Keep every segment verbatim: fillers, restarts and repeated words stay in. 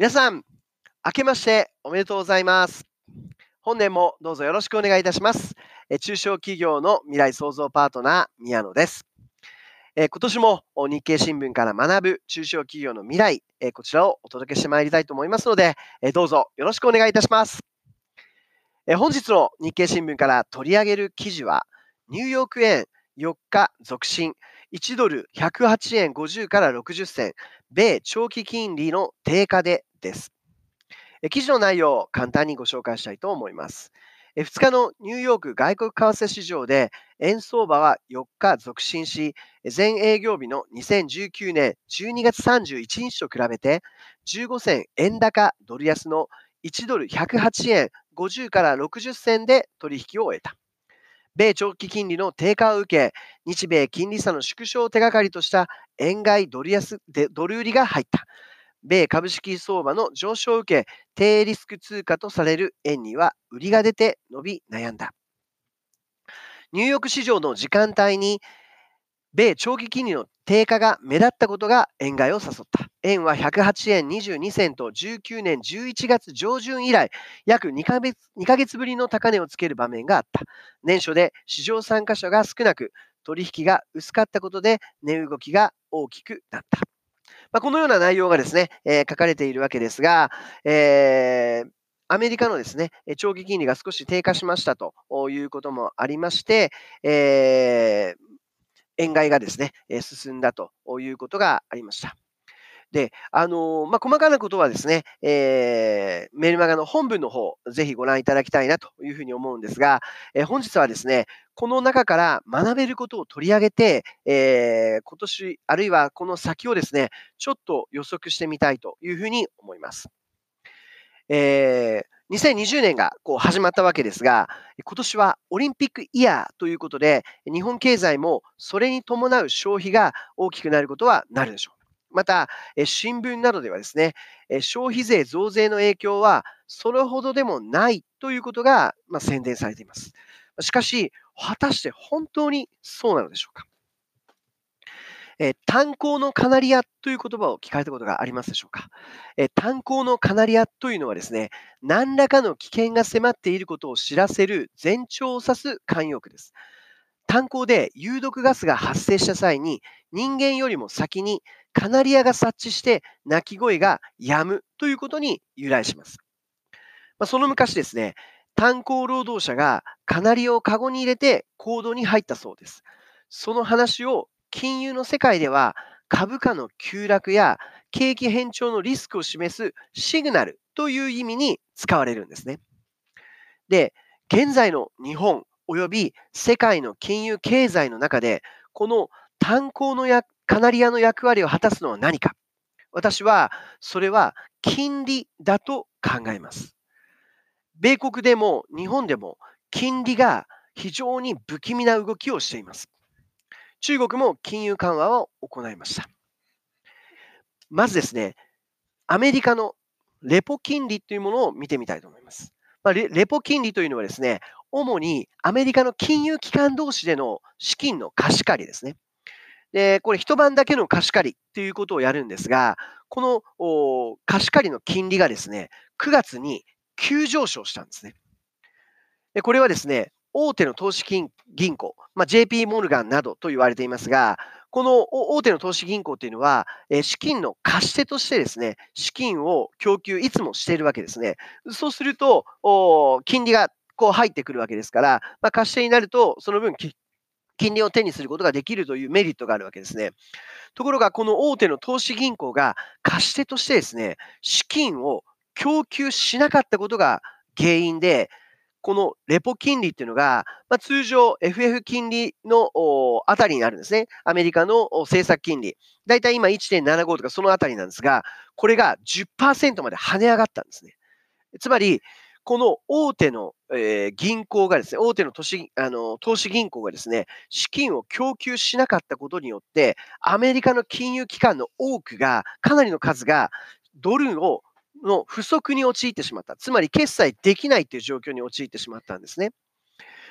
皆さん、明けましておめでとうございます。本年もどうぞよろしくお願いいたします。中小企業の未来創造パートナー、宮野です。今年も日経新聞から学ぶ中小企業の未来、こちらをお届けしてまいりたいと思いますので、どうぞよろしくお願いいたします。本日の日経新聞から取り上げる記事は、ニューヨーク円よっか続伸、いちドルひゃくはちえんごじゅうからろくじゅっせん、米長期金利の低下でです。記事の内容を簡単にご紹介したいと思います。ふつかのニューヨーク外国為替市場で円相場はよっか続伸し、前営業日のにせんじゅうきゅうねんじゅうにがつさんじゅういちにちと比べてじゅうごせん円高ドル安のいちドルひゃくはちえんごじゅうからろくじゅっせんで取引を終えた。米長期金利の低下を受け、日米金利差の縮小を手がかりとした円買いドル安でドル売りが入った。米株式相場の上昇を受け、低リスク通貨とされる円には売りが出て伸び悩んだ。ニューヨーク市場の時間帯に米長期金利の低下が目立ったことが円買いを誘った。円はひゃくはちえんにじゅうにせんとじゅうきゅうねんじゅういちがつじょうじゅん以来、約にかげつぶりの高値をつける場面があった。年初で市場参加者が少なく、取引が薄かったことで値動きが大きくなった。まあ、このような内容がですね、えー、書かれているわけですが、えー、アメリカのですね、長期金利が少し低下しましたということもありまして、えー、円買いがですね、進んだということがありました。で、あのーまあ、細かなことはですね、えー、メルマガの本文の方、ぜひご覧いただきたいなというふうに思うんですが、えー、本日はですね、この中から学べることを取り上げて、えー、今年、あるいはこの先をですね、ちょっと予測してみたいというふうに思います。えーにせんにじゅうねんがこう始まったわけですが、今年はオリンピックイヤーということで、日本経済もそれに伴う消費が大きくなることはなるでしょう。また、新聞などではですね、消費税増税の影響はそれほどでもないということがまあ宣伝されています。しかし、果たして本当にそうなのでしょうか。えー、炭鉱のカナリアという言葉を聞かれたことがありますでしょうか。えー、炭鉱のカナリアというのはですね、何らかの危険が迫っていることを知らせる前兆を指す慣用句です。炭鉱で有毒ガスが発生した際に、人間よりも先にカナリアが察知して鳴き声が止むということに由来します。まあ、その昔ですね、炭鉱労働者がカナリアをカゴに入れて坑道に入ったそうです。その話を金融の世界では株価の急落や景気変調のリスクを示すシグナルという意味に使われるんですね。で、現在の日本および世界の金融経済の中で、この炭鉱のやカナリアの役割を果たすのは何か。私はそれは金利だと考えます。米国でも日本でも金利が非常に不気味な動きをしています。中国も金融緩和を行いました。まずですね、アメリカのレポ金利というものを見てみたいと思います。まあ、レ, レポ金利というのはですね、主にアメリカの金融機関同士での資金の貸し借りですね。で、これ一晩だけの貸し借りということをやるんですが、この貸し借りの金利がですね、くがつに急上昇したんですね。で、これはですね、大手の投資銀行、まあ、ジェーピー モルガンなどと言われていますが、この大手の投資銀行というのは、資金の貸し手としてですね、資金を供給いつもしているわけですね。そうすると、金利がこう入ってくるわけですから、まあ、貸し手になると、その分、金利を手にすることができるというメリットがあるわけですね。ところが、この大手の投資銀行が貸し手としてですね、資金を供給しなかったことが原因で、このレポ金利っていうのが、まあ、通常 エフエフ 金利のあたりになるんですね。アメリカの政策金利。だいたい今 いちてんななご とかそのあたりなんですが、これが じゅっパーセント まで跳ね上がったんですね。つまり、この大手の、えー、銀行がですね、大手の都市、あの、投資銀行がですね、資金を供給しなかったことによって、アメリカの金融機関の多くが、かなりの数がドルをの不足に陥ってしまった。つまり決済できないという状況に陥ってしまったんですね。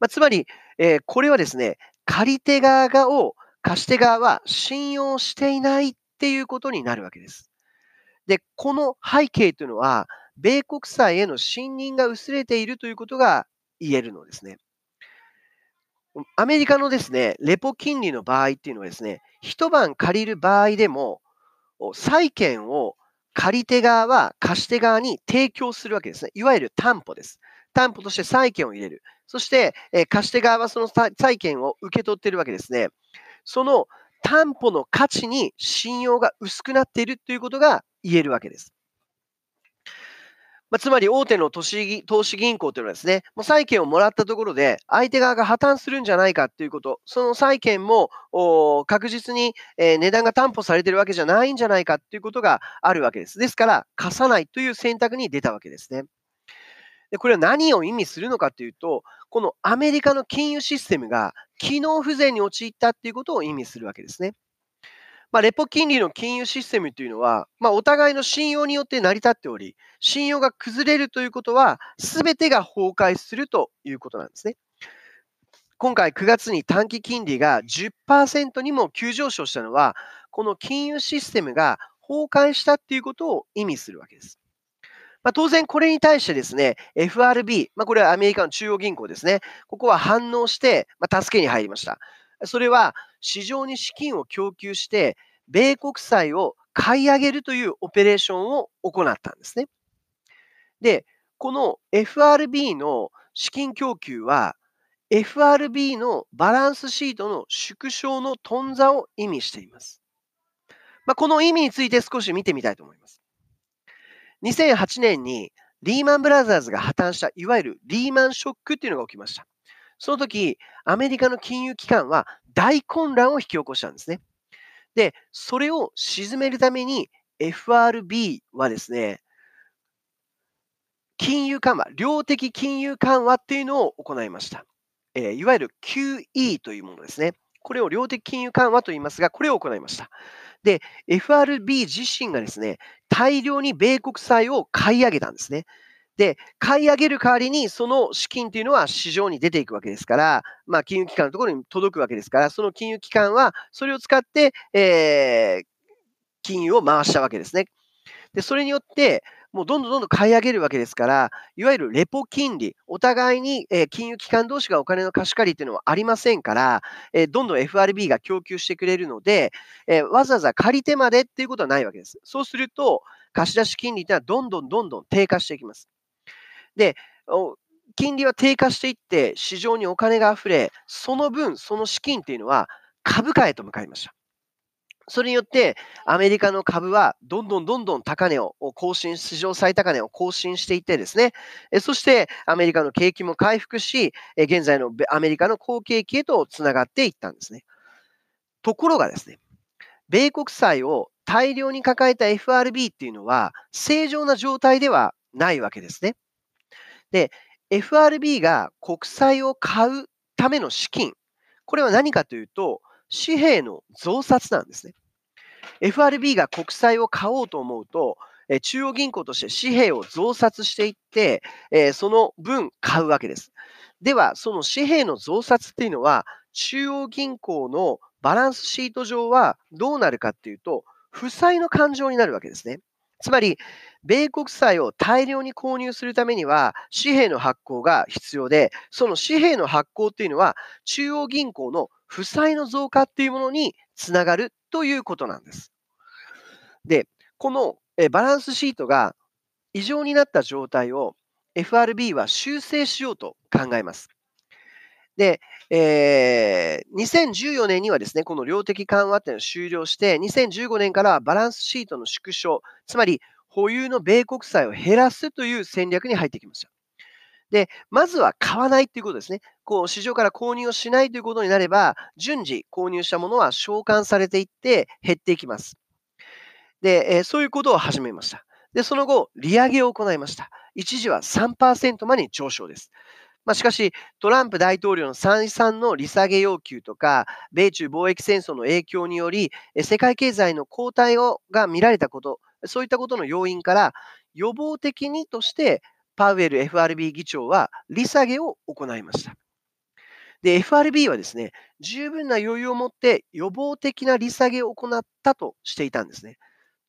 まあ、つまり、えー、これはですね、借り手側がを貸し手側は信用していないっていうことになるわけです。で、この背景というのは、米国債への信任が薄れているということが言えるのですね。アメリカのですね、レポ金利の場合っていうのはですね、一晩借りる場合でも、債券を借り手側は貸し手側に提供するわけですね。いわゆる担保です。担保として債券を入れる。そして、えー、貸し手側はその債券を受け取っているわけですね。その担保の価値に信用が薄くなっているということが言えるわけです。まあ、つまり大手の投資銀行というのはですね、もう債券をもらったところで相手側が破綻するんじゃないかということ、その債券も確実に、えー、値段が担保されているわけじゃないんじゃないかということがあるわけです。ですから、貸さないという選択に出たわけですね。で、これは何を意味するのかというと、このアメリカの金融システムが機能不全に陥ったということを意味するわけですね。まあ、レポ金利の金融システムというのは、まあ、お互いの信用によって成り立っており、信用が崩れるということは、すべてが崩壊するということなんですね。今回くがつに短期金利が じゅっパーセント にも急上昇したのは、この金融システムが崩壊したということを意味するわけです。まあ、当然、これに対してですね、エフアールビー、まあ、これはアメリカの中央銀行ですね、ここは反応して、まあ、助けに入りました。それは市場に資金を供給して、米国債を買い上げるというオペレーションを行ったんですね。で、この エフアールビー の資金供給は、エフアールビー のバランスシートの縮小の頓挫を意味しています。まあ、この意味について少し見てみたいと思います。にせんはちねんにリーマンブラザーズが破綻した、いわゆるリーマンショックというのが起きました。その時、アメリカの金融機関は大混乱を引き起こしたんですね。で、それを鎮めるために エフアールビー はですね、金融緩和、量的金融緩和っていうのを行いました。えー、いわゆる キューイー というものですね。これを量的金融緩和と言いますが、これを行いました。で、エフアールビー 自身がですね、大量に米国債を買い上げたんですね。で、買い上げる代わりに、その資金というのは市場に出ていくわけですから、まあ、金融機関のところに届くわけですから、その金融機関はそれを使って、えー、金融を回したわけですね。で、それによって、もうどんどんどんどん買い上げるわけですから、いわゆるレポ金利、お互いに金融機関同士がお金の貸し借りというのはありませんから、どんどん エフアールビー が供給してくれるので、わざわざ借り手までっていうことはないわけです。そうすると、貸し出し金利というのはどんどんどんどん低下していきます。で、金利は低下していって、市場にお金があふれ、その分、その資金というのは株価へと向かいました。それによって、アメリカの株はどんどんどんどん高値を更新、史上最高値を更新していってですね、そしてアメリカの景気も回復し、現在のアメリカの好景気へとつながっていったんですね。ところがですね、米国債を大量に抱えた エフアールビー っていうのは、正常な状態ではないわけですね。で、エフアールビー が国債を買うための資金、これは何かというと、紙幣の増刷なんですね。エフアールビー が国債を買おうと思うと、中央銀行として紙幣を増刷していって、その分買うわけです。では、その紙幣の増刷っていうのは、中央銀行のバランスシート上はどうなるかっていうと、負債の勘定になるわけですね。つまり、米国債を大量に購入するためには、紙幣の発行が必要で、その紙幣の発行というのは、中央銀行の負債の増加というものにつながるということなんです。で、このバランスシートが異常になった状態を エフアールビー は修正しようと考えます。で、えー、にせんじゅうよねんにはですね、この量的緩和というのを終了して、にせんじゅうごねんからはバランスシートの縮小、つまり保有の米国債を減らすという戦略に入ってきました。で、まずは買わないということですね。こう、市場から購入をしないということになれば、順次購入したものは償還されていって減っていきます。で、えー、そういうことを始めました。で、その後、利上げを行いました。一時は さんパーセント まで上昇です。まあ、しかし、トランプ大統領の再三の利下げ要求とか、米中貿易戦争の影響により、世界経済の後退をが見られたこと、そういったことの要因から、予防的にとして、パウエル エフアールビー 議長は利下げを行いました。で、エフアールビー はですね、十分な余裕を持って予防的な利下げを行ったとしていたんですね。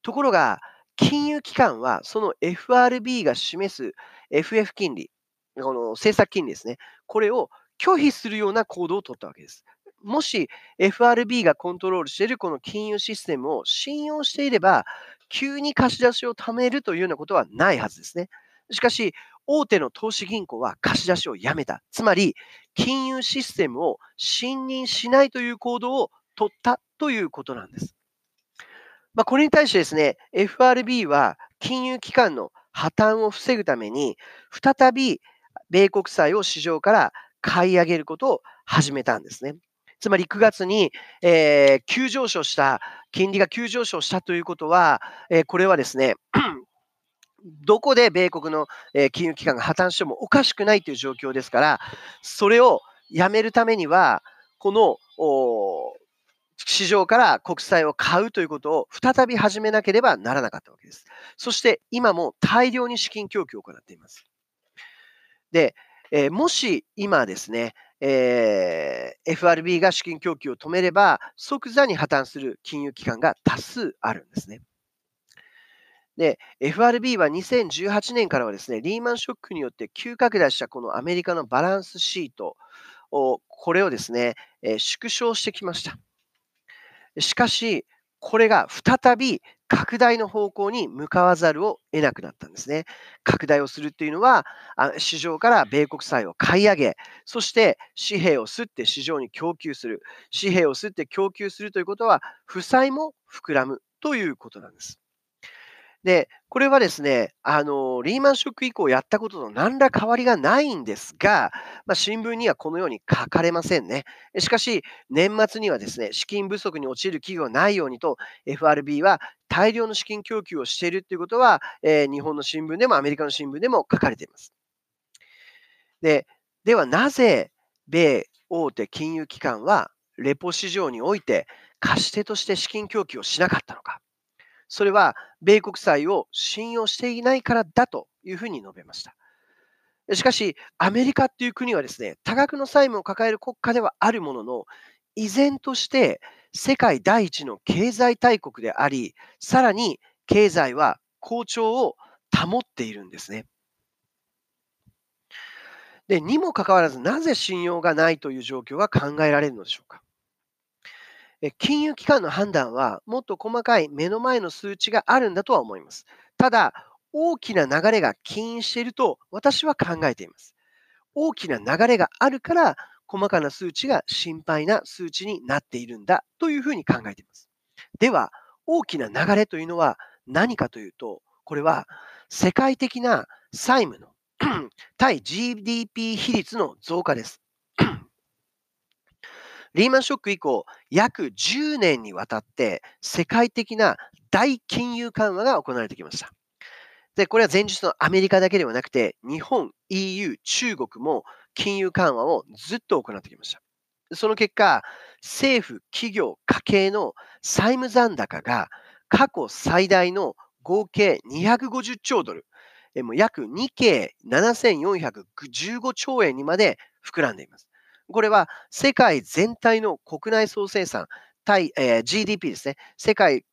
ところが、金融機関はその エフアールビー が示す エフエフ 金利、この政策金利ですね、これを拒否するような行動を取ったわけです。もし エフアールビー がコントロールしているこの金融システムを信用していれば、急に貸し出しを貯めるというようなことはないはずですね。しかし、大手の投資銀行は貸し出しをやめた。つまり、金融システムを信任しないという行動を取ったということなんです。まあ、これに対してですね、エフアールビー は金融機関の破綻を防ぐために、再び米国債を市場から買い上げることを始めたんですね。つまりくがつに、えー、急上昇した、金利が急上昇したということは、えー、これはですね、どこで米国の、えー、金融機関が破綻してもおかしくないという状況ですから、それをやめるためには、この市場から国債を買うということを再び始めなければならなかったわけです。そして今も大量に資金供給を行っています。で、えー、もし今ですね、えー、エフアールビー が資金供給を止めれば即座に破綻する金融機関が多数あるんですね。で、エフアールビー はにせんじゅうはちねんからはですね、リーマンショックによって急拡大したこのアメリカのバランスシートを、これをですね、えー、縮小してきました。しかし、これが再び拡大の方向に向かわざるを得なくなったんですね。拡大をするというのは、市場から米国債を買い上げ、そして紙幣を刷って市場に供給する。紙幣を刷って供給するということは、負債も膨らむということなんです。で、これはですね、あの、リーマンショック以降やったことと何ら変わりがないんですが、まあ、新聞にはこのように書かれませんね。しかし、年末にはですね、資金不足に陥る企業がないようにと、エフアールビー は大量の資金供給をしているということは、えー、日本の新聞でもアメリカの新聞でも書かれています。で、ではなぜ、米大手金融機関は、レポ市場において貸し手として資金供給をしなかったのか。それは米国債を信用していないからだというふうに述べました。しかし、アメリカという国はですね、多額の債務を抱える国家ではあるものの、依然として世界第一の経済大国であり、さらに経済は好調を保っているんですね。で、にもかかわらず、なぜ信用がないという状況は考えられるのでしょうか。金融機関の判断はもっと細かい目の前の数値があるんだとは思います。ただ、大きな流れが起因していると私は考えています。大きな流れがあるから、細かな数値が心配な数値になっているんだというふうに考えています。では、大きな流れというのは何かというと、これは世界的な債務の対 ジーディーピー 比率の増加です。リーマンショック以降、約じゅうねんにわたって世界的な大金融緩和が行われてきました。で、これは前述のアメリカだけではなくて、日本、イーユー、中国も金融緩和をずっと行ってきました。その結果、政府、企業、家計の債務残高が過去最大の合計にひゃくごじゅっちょうドル、もう約にけいななせんよんひゃくじゅうごちょうえんにまで膨らんでいます。これは世界全体の国内総生産対、えー、ジーディーピー ですね。世界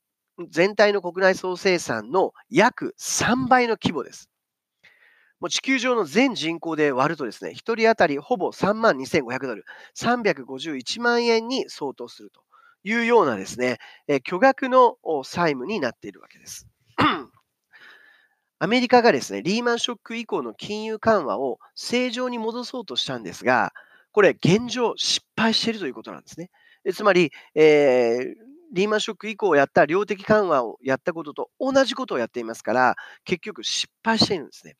全体の国内総生産の約さんばいの規模です。もう地球上の全人口で割るとですね、ひとり当たりほぼさんまんにせんごひゃくドル、さんびゃくごじゅういちまんえんに相当するというようなですね、えー、巨額の債務になっているわけです。アメリカがですね、リーマンショック以降の金融緩和を正常に戻そうとしたんですが、これ、現状、失敗しているということなんですね。つまり、えー、リーマンショック以降やった量的緩和をやったことと同じことをやっていますから、結局、失敗しているんですね。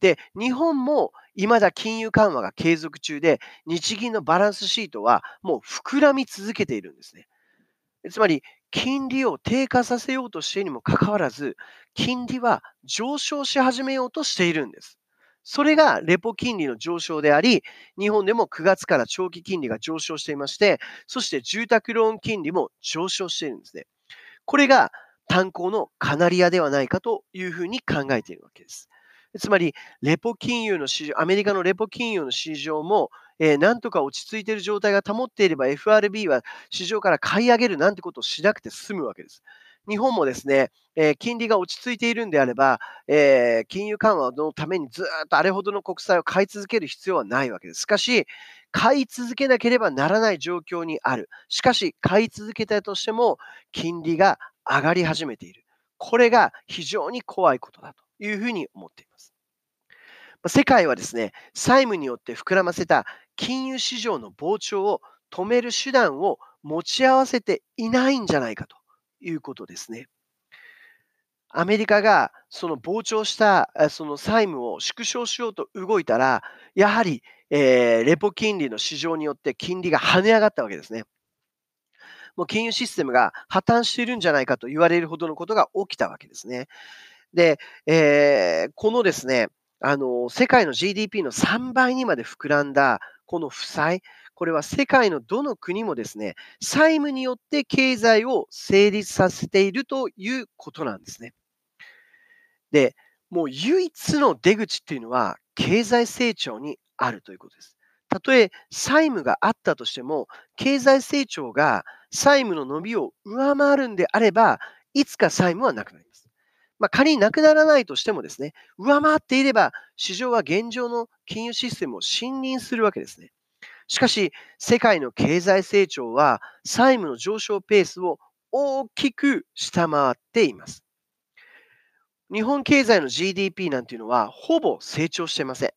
で、日本もいまだ金融緩和が継続中で、日銀のバランスシートはもう膨らみ続けているんですね。つまり、金利を低下させようとしているにもかかわらず、金利は上昇し始めようとしているんです。それがレポ金利の上昇であり、日本でもくがつから長期金利が上昇していまして、そして住宅ローン金利も上昇しているんですね。これが炭鉱のカナリアではないかというふうに考えているわけです。つまり、レポ金融の市場、アメリカのレポ金融の市場も、えー、なんとか落ち着いている状態が保っていれば エフアールビー は市場から買い上げるなんてことをしなくて済むわけです。日本もですね、えー、金利が落ち着いているんであれば、えー、金融緩和のためにずっとあれほどの国債を買い続ける必要はないわけです。しかし、買い続けなければならない状況にある。しかし、買い続けたとしても、金利が上がり始めている。これが非常に怖いことだというふうに思っています。世界はですね、債務によって膨らませた金融市場の膨張を止める手段を持ち合わせていないんじゃないかということですね。アメリカがその膨張したその債務を縮小しようと動いたら、やはり、えー、レポ金利の市場によって金利が跳ね上がったわけですね。もう金融システムが破綻しているんじゃないかと言われるほどのことが起きたわけですね。で、えー、このですね、あの、世界の ジーディーピー のさんばいにまで膨らんだこの負債、これは世界のどの国もですね、債務によって経済を成立させているということなんですね。で、もう唯一の出口っていうのは経済成長にあるということです。たとえ債務があったとしても、経済成長が債務の伸びを上回るんであれば、いつか債務はなくなります。まあ、仮になくならないとしてもですね、上回っていれば、市場は現状の金融システムを信任するわけですね。しかし、世界の経済成長は債務の上昇ペースを大きく下回っています。日本経済の ジーディーピー なんていうのは、ほぼ成長してません。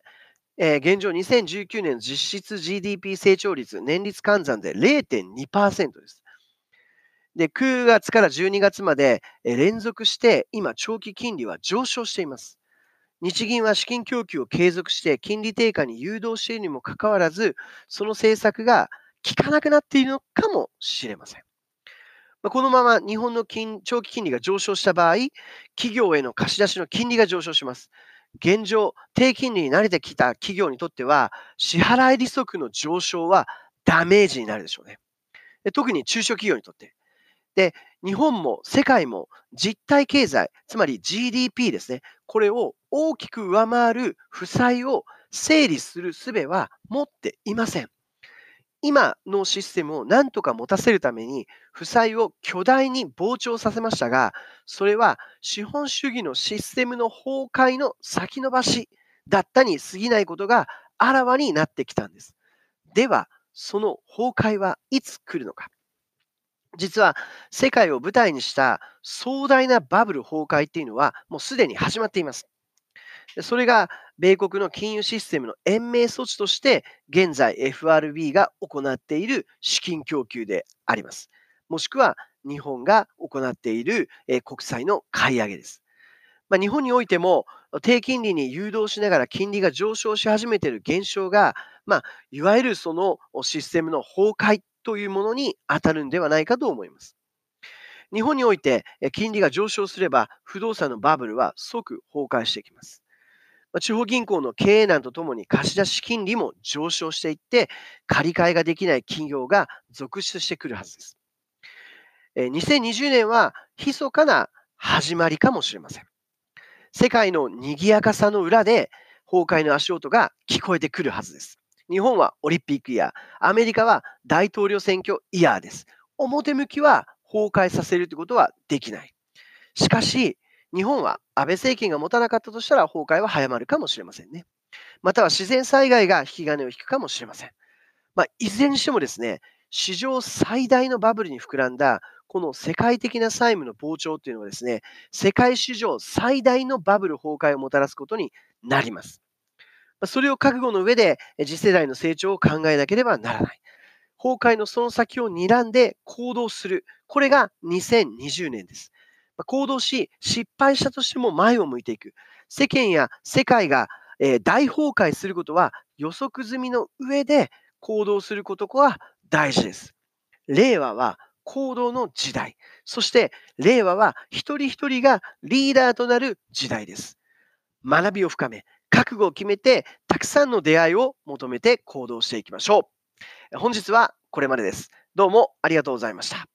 えー、現状、にせんじゅうきゅうねんの実質 ジーディーピー 成長率、年率換算で れいてんにパーセント です。で、くがつからじゅうにがつまで連続して、今、長期金利は上昇しています。日銀は資金供給を継続して、金利低下に誘導しているにもかかわらず、その政策が効かなくなっているのかもしれません。このまま日本の金長期金利が上昇した場合、企業への貸し出しの金利が上昇します。現状、低金利に慣れてきた企業にとっては、支払い利息の上昇はダメージになるでしょうね。で、特に中小企業にとって。で、日本も世界も実体経済、つまり ジーディーピー ですね、これを大きく上回る負債を整理する術は持っていません。今のシステムを何とか持たせるために、負債を巨大に膨張させましたが、それは資本主義のシステムの崩壊の先延ばしだったに過ぎないことがあらわになってきたんです。では、その崩壊はいつ来るのか。実は、世界を舞台にした壮大なバブル崩壊っていうのは、もうすでに始まっています。それが米国の金融システムの延命措置として、現在 エフアールビー が行っている資金供給であります。もしくは日本が行っている国債の買い上げです。まあ、日本においても、低金利に誘導しながら金利が上昇し始めている現象が、まあ、いわゆるそのシステムの崩壊というものに当たるんではないかと思います。日本において金利が上昇すれば、不動産のバブルは即崩壊してきます。地方銀行の経営難とともに貸し出し金利も上昇していって、借り換えができない企業が続出してくるはずです。にせんにじゅうねんは密かな始まりかもしれません。世界の賑やかさの裏で崩壊の足音が聞こえてくるはずです。日本はオリンピックイヤー、アメリカは大統領選挙イヤーです。表向きは崩壊させるということはできない。しかし、日本は安倍政権が持たなかったとしたら崩壊は早まるかもしれませんね。または自然災害が引き金を引くかもしれません。まあ、いずれにしてもですね、史上最大のバブルに膨らんだこの世界的な債務の膨張というのはですね、世界史上最大のバブル崩壊をもたらすことになります。それを覚悟の上で次世代の成長を考えなければならない。崩壊のその先を睨んで行動する。これがにせんにじゅうねんです。行動し、失敗したとしても前を向いていく。世間や世界が大崩壊することは予測済みの上で行動することは大事です。令和は行動の時代。そして令和は一人一人がリーダーとなる時代です。学びを深め、覚悟を決めて、たくさんの出会いを求めて行動していきましょう。本日はこれまでです。どうもありがとうございました。